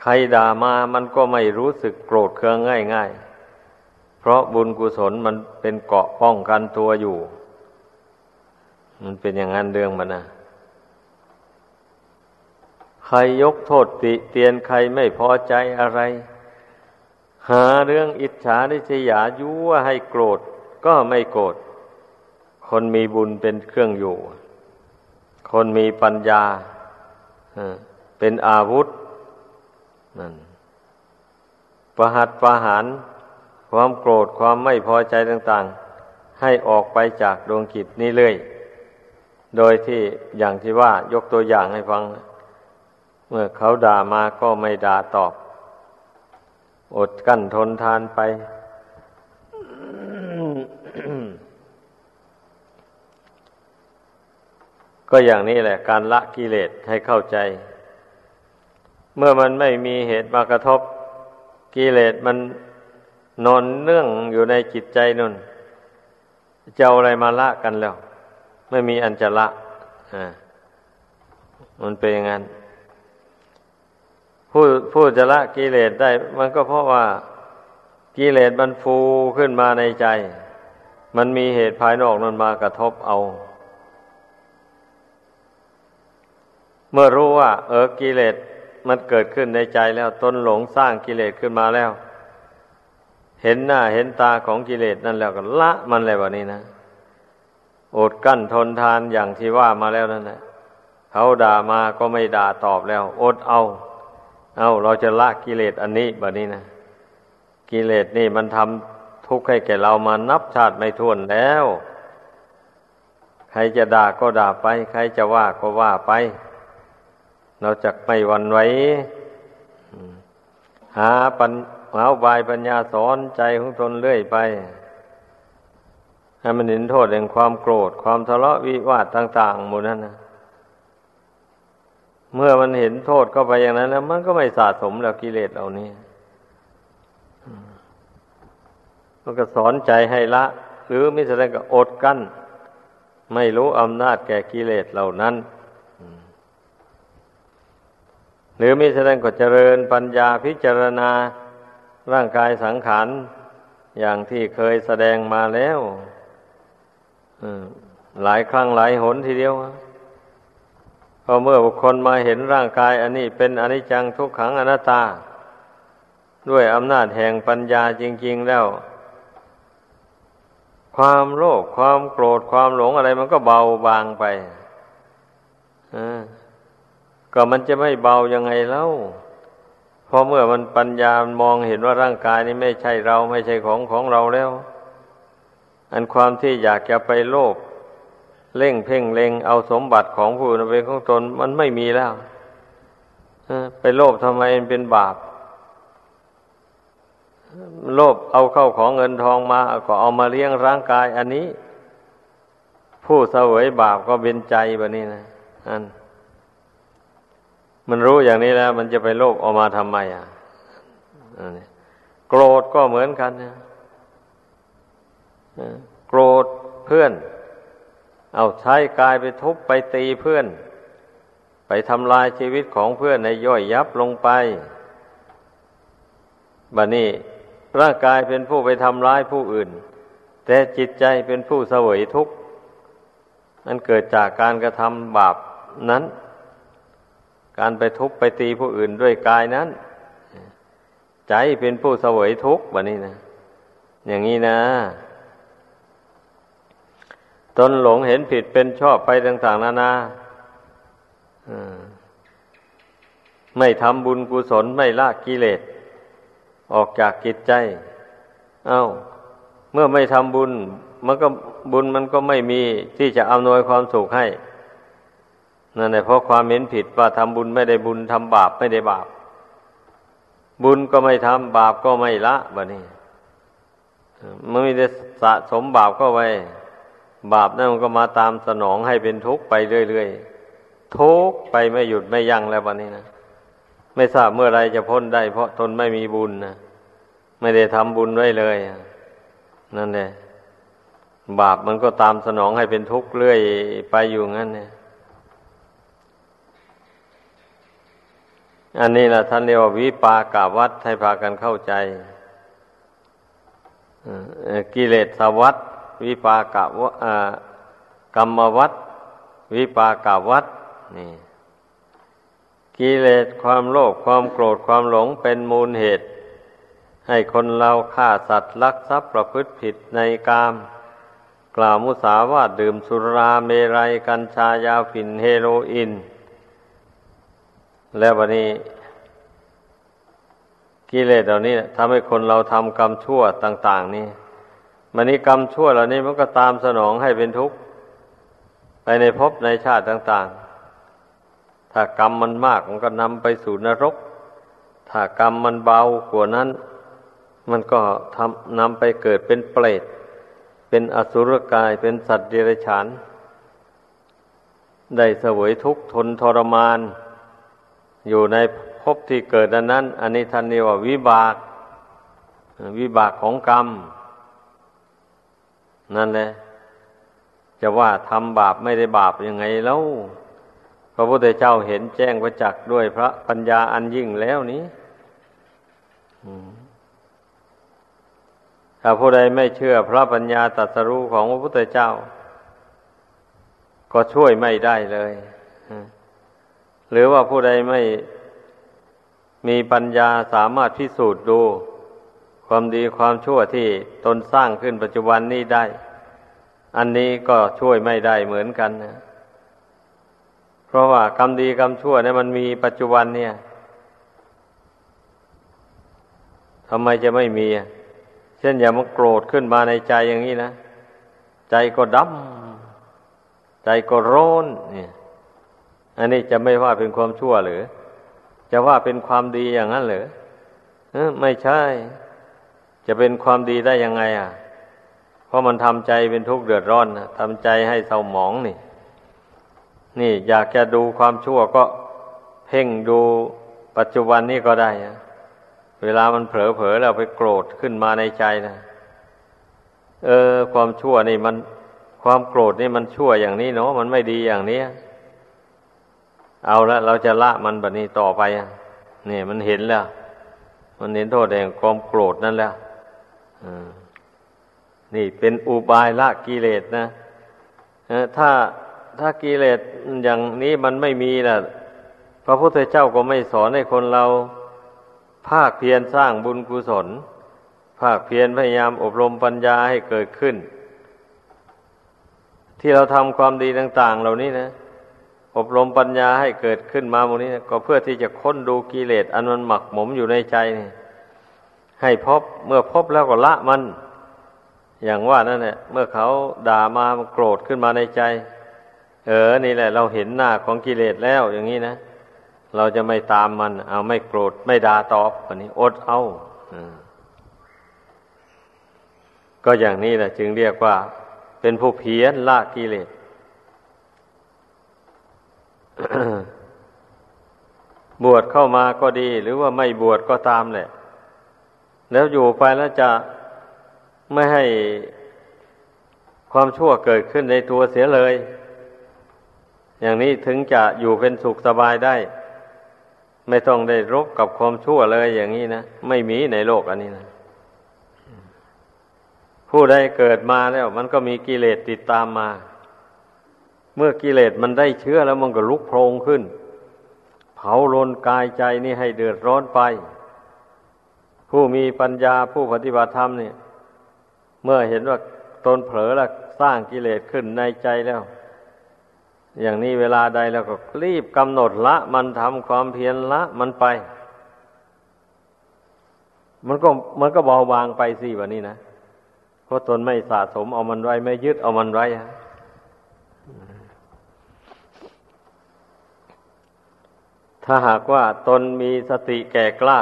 ใครด่ามามันก็ไม่รู้สึกโกรธเคืองง่ายๆเพราะบุญกุศลมันเป็นเกราะป้องกันตัวอยู่มันเป็นอย่างนั้นเรื่องมันนะใครยกโทษติเตียนใครไม่พอใจอะไรหาเรื่องอิจฉาริษยายั่วให้โกรธก็ไม่โกรธคนมีบุญเป็นเครื่องอยู่คนมีปัญญาเป็นอาวุธนั่นประหัตประหารความโกรธความไม่พอใจต่างๆให้ออกไปจากดวงจิตนี้เลยโดยที่อย่างที่ว่ายกตัวอย่างให้ฟังเมื่อเขาด่ามาก็ไม่ด่าตอบอดกั้นทนทานไป ก็อย่างนี้แหละการละกิเลสให้เข้าใจเมื่อมันไม่มีเหตุมากระทบกิเลสมันนอนเนื่องอยู่ในจิตใจนั่นจะเอาอะไรมาละกันแล้วไม่มีอันจะละมันเป็นอย่างนั้นผู้จะละกิเลสได้มันก็เพราะว่ากิเลสมันฟูขึ้นมาในใจมันมีเหตุภายนอกนั้นมากระทบเอาเมื่อรู้ว่ากิเลสมันเกิดขึ้นในใจแล้วตนหลงสร้างกิเลสขึ้นมาแล้วเห็นหน้าเห็นตาของกิเลสนั่นแล้วก็ละมันเลยแบบนี้นะอดกั้นทนทานอย่างที่ว่ามาแล้วนั่นแหละเขาด่ามาก็ไม่ด่าตอบแล้วอดเอาเราจะละกิเลสอันนี้แบบนี้นะกิเลสนี่มันทำทุกข์ให้แก่เรามานับชาติไม่ถ้วนแล้วใครจะด่าก็ด่าไปใครจะว่าก็ว่าไปเราจักไม่หวั่นไหวหาอุบายปัญญาสอนใจของตนเรื่อยไปให้มันเห็นโทษแห่งความโกรธความทะเลาะวิวาทต่างๆหมดนั้นนะ เมื่อมันเห็นโทษเข้าไปอย่างนั้นแล้วมันก็ไม่สะสมแล้วกิเลสเหล่านี้มันก็สอนใจให้ละหรือมิฉะนั้นก็อดกั้นไม่รู้อำนาจแก่กิเลสเหล่านั้นหรือมิฉะนั้นก็เจริญปัญญาพิจารณาร่างกายสังขารอย่างที่เคยแสดงมาแล้วหลายครั้งหลายหนทีเดียวพอเมื่อบุคคลมาเห็นร่างกายอันนี้เป็นอนิจจังทุกขังอนัตตาด้วยอำนาจแห่งปัญญาจริงๆแล้วความโลภความโกรธความหลงอะไรมันก็เบาบางไปก็มันจะไม่เบายังไงเล่าพอเมื่อมันปัญญามองเห็นว่าร่างกายนี้ไม่ใช่เราไม่ใช่ของเราแล้วอันความที่อยากจะไปโลภเล่งเพ่งเล็งเอาสมบัติของผู้อื่นเป็นของตนมันไม่มีแล้วไปโลภทำไมเป็นบาปโลภเอาเข้าของเงินทองมาก็เอามาเลี้ยงร่างกายอันนี้ผู้เสวยบาปก็เป็นใจแบบนี้นะอันมันรู้อย่างนี้แล้วมันจะไปโลภเอามาทำไมอ่ะโกรธก็เหมือนกันนะโกรธเพื่อนเอาใช้กายไปทุบไปตีเพื่อนไปทำลายชีวิตของเพื่อนในย่อยยับลงไปบัดนี้ร่างกายเป็นผู้ไปทำร้ายผู้อื่นแต่จิตใจเป็นผู้เสวยทุกข์อันเกิดจากการกระทำบาปนั้นการไปทุบไปตีผู้อื่นด้วยกายนั้นใจเป็นผู้เสวยทุกข์บัดนี้นะอย่างนี้นะตนหลงเห็นผิดเป็นชอบไปต่างๆนานาไม่ทำบุญกุศลไม่ละกิเลสออกจากจิตใจเมื่อไม่ทำบุญมันก็บุญมันก็ไม่มีที่จะอำนวยความสุขให้นั่นแหละเพราะความเห็นผิดว่าทำบุญไม่ได้บุญทำบาปไม่ได้บาปบุญก็ไม่ทำบาปก็ไม่ละบัดนี้มันมีแต่สะสมบาปเข้าไว้บาปนั่นมันก็มาตามสนองให้เป็นทุกข์ไปเรื่อยๆทุกข์ไปไม่หยุดไม่ยั้งแล้ววันนี้นะไม่ทราบเมื่อไรจะพ้นได้เพราะตนไม่มีบุญนะไม่ได้ทำบุญไว้เลยนั่นแหละบาปมันก็ตามสนองให้เป็นทุกข์เรื่อยไปอยู่งั้นเนี่ยอันนี้ล่ะท่านเรียกว่าวิปากวัฏให้พากันเข้าใจกิเลสวัฏวิปากกรรมวัฏวิปากวัฏนี่กิเลสความโลภความโกรธความหลงเป็นมูลเหตุให้คนเราฆ่าสัตว์ลักทรัพย์ประพฤติผิดในกามกล่าวมุสาวาทดื่มสุราเมรัยกัญชายาฝิ่นเฮโรอีนและบัดนี้กิเลสเหล่านี้ทำให้คนเราทำกรรมชั่วต่างๆนี้มณีกรรมชั่วเหล่านี้มันก็ตามสนองให้เป็นทุกข์ไปในภพในชาติต่างๆถ้ากรรมมันมากมันก็นำไปสู่นรกถ้ากรรมมันเบากว่านั้นมันก็นำไปเกิดเป็นเปรตเป็นอสุรกายเป็นสัตว์เดรัจฉานได้เสวยทุกข์ทนทรมานอยู่ในภพที่เกิดนั้นอันนี้ท่านเรียกว่าวิบากของกรรมนั่นแหละจะว่าทำบาปไม่ได้บาปยังไงแล้วพระพุทธเจ้าเห็นแจ้งประจักษ์ด้วยพระปัญญาอันยิ่งแล้วนี้ถ้าผู้ใดไม่เชื่อพระปัญญาตรัสรู้ของพระพุทธเจ้าก็ช่วยไม่ได้เลยหรือว่าผู้ใดไม่มีปัญญาสามารถพิสูจน์ดูความดีความชั่วที่ตนสร้างขึ้นปัจจุบันนี้ได้อันนี้ก็ช่วยไม่ได้เหมือนกันนะเพราะว่ากรรมดีกรรมชั่วเนี่ยมันมีปัจจุบันเนี่ยทำไมจะไม่มีเช่นอย่างมันโกรธขึ้นมาในใจอย่างนี้นะใจก็ดำใจก็ร้อนเนี่ยอันนี้จะไม่ว่าเป็นความชั่วหรือจะว่าเป็นความดีอย่างนั้นหรือไม่ใช่จะเป็นความดีได้ยังไงเพราะมันทำใจเป็นทุกข์เดือดร้อนนะทำใจให้เศร้าหมองนี่อยากจะดูความชั่วก็ เพ่งดูปัจจุบันนี้ก็ได้นะเวลามันเผลอๆแล้วไปโกรธขึ้นมาในใจนะความชั่วนี่มันความโกรธนี่มันชั่วอย่างนี้เนาะมันไม่ดีอย่างนี้เอาละเราจะละมันแบบนี้ต่อไปนี่มันเห็นแล้วมันเห็นโทษแห่งความโกรธนั่นแล้วนี่เป็นอุบายละกิเลสนะถ้ากิเลสอย่างนี้มันไม่มีนะพระพุทธเจ้าก็ไม่สอนให้คนเราภาคเพียรสร้างบุญกุศลภาคเพียรพยายามอบรมปัญญาให้เกิดขึ้นที่เราทำความดีต่างๆเหล่านี้นะอบรมปัญญาให้เกิดขึ้นมาหมดนี้นะก็เพื่อที่จะค้นดูกิเลสอันมันหมักหมมอยู่ในใจนี่ให้พบเมื่อพบแล้วก็ละมันอย่างว่านั่นแหละเมื่อเขาด่ามาโกรธขึ้นมาในใจนี่แหละเราเห็นหน้าของกิเลสแล้วอย่างนี้นะเราจะไม่ตามมันเอาไม่โกรธไม่ด่าตอบอันนี้อดเอาก็อย่างนี้แหละจึงเรียกว่าเป็นผู้เพียรละกิเลส บวชเข้ามาก็ดีหรือว่าไม่บวชก็ตามแหละแล้วอยู่ไปแล้วจะไม่ให้ความชั่วเกิดขึ้นในตัวเสียเลยอย่างนี้ถึงจะอยู่เป็นสุขสบายได้ไม่ต้องได้รบกับความชั่วเลยอย่างนี้นะไม่มีในโลกอันนี้นะผู้ใดเกิดมาแล้วมันก็มีกิเลสติดตามมาเมื่อกิเลสมันได้เชื้อแล้วมันก็ลุกโพลงขึ้นเผาโลนกายใจนี่ให้เดือดร้อนไปผู้มีปัญญาผู้ปฏิบัติธรรมเนี่ยเมื่อเห็นว่าตนเผลอแล้วสร้างกิเลสขึ้นในใจแล้วอย่างนี้เวลาใดแล้วก็รีบกำหนดละมันทำความเพียรละมันไปมันก็เบาบางไปสิแบบนี้นะเพราะตนไม่สะสมเอามันไว้ไม่ยึดเอามันไว้ถ้าหากว่าตนมีสติแก่กล้า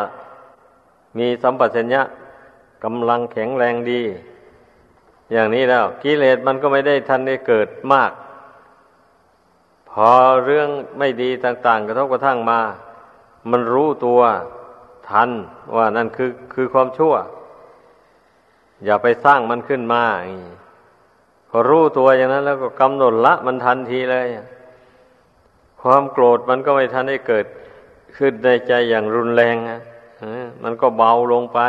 มีสัมปชัญญะกำลังแข็งแรงดีอย่างนี้แล้วกิเลสมันก็ไม่ได้ทันได้เกิดมากพอเรื่องไม่ดีต่างๆกระทบกระทั่งมามันรู้ตัวทันว่านั่นคือความชั่วอย่าไปสร้างมันขึ้นมาพอรู้ตัวอย่างนั้นแล้วก็กำหนดละมันทันทีเลยความโกรธมันก็ไม่ทันได้เกิดขึ้นในใจอย่างรุนแรงมันก็เบาลงไป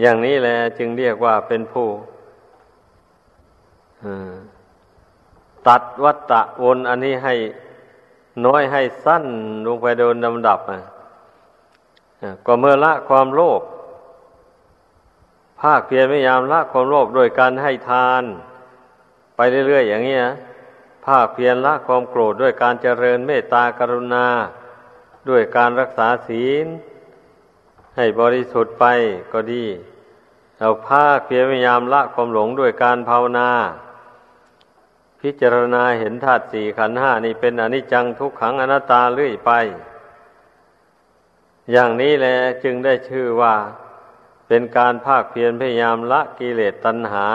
อย่างนี้แหละจึงเรียกว่าเป็นผู้ตัดวัฏฏะวนอันนี้ให้น้อยให้สั้นลงไปโดยลำดับก็เมื่อละความโลภภาคเพียรพยายามละความโลภโดยการให้ทานไปเรื่อยๆอย่างนี้นะภาคเพียรละความโกรธด้วยการเจริญเมตตากรุณาด้วยการรักษาศีลให้บริสุทธิ์ไปก็ดีเราภาคเพียรพยายามละความหลงด้วยการภาวนาพิจารณาเห็นธาตุสี่ขันธ์ห้านี่เป็นอนิจจังทุกขังอนัตตาเรื่อยไปอย่างนี้แหละจึงได้ชื่อว่าเป็นการภาคเพียรพยายามละกิเลสตัณหา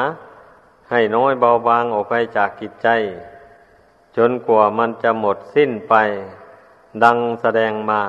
ให้น้อยเบาบางออกไปจากจิตใจจนกว่ามันจะหมดสิ้นไปดังแสดงมา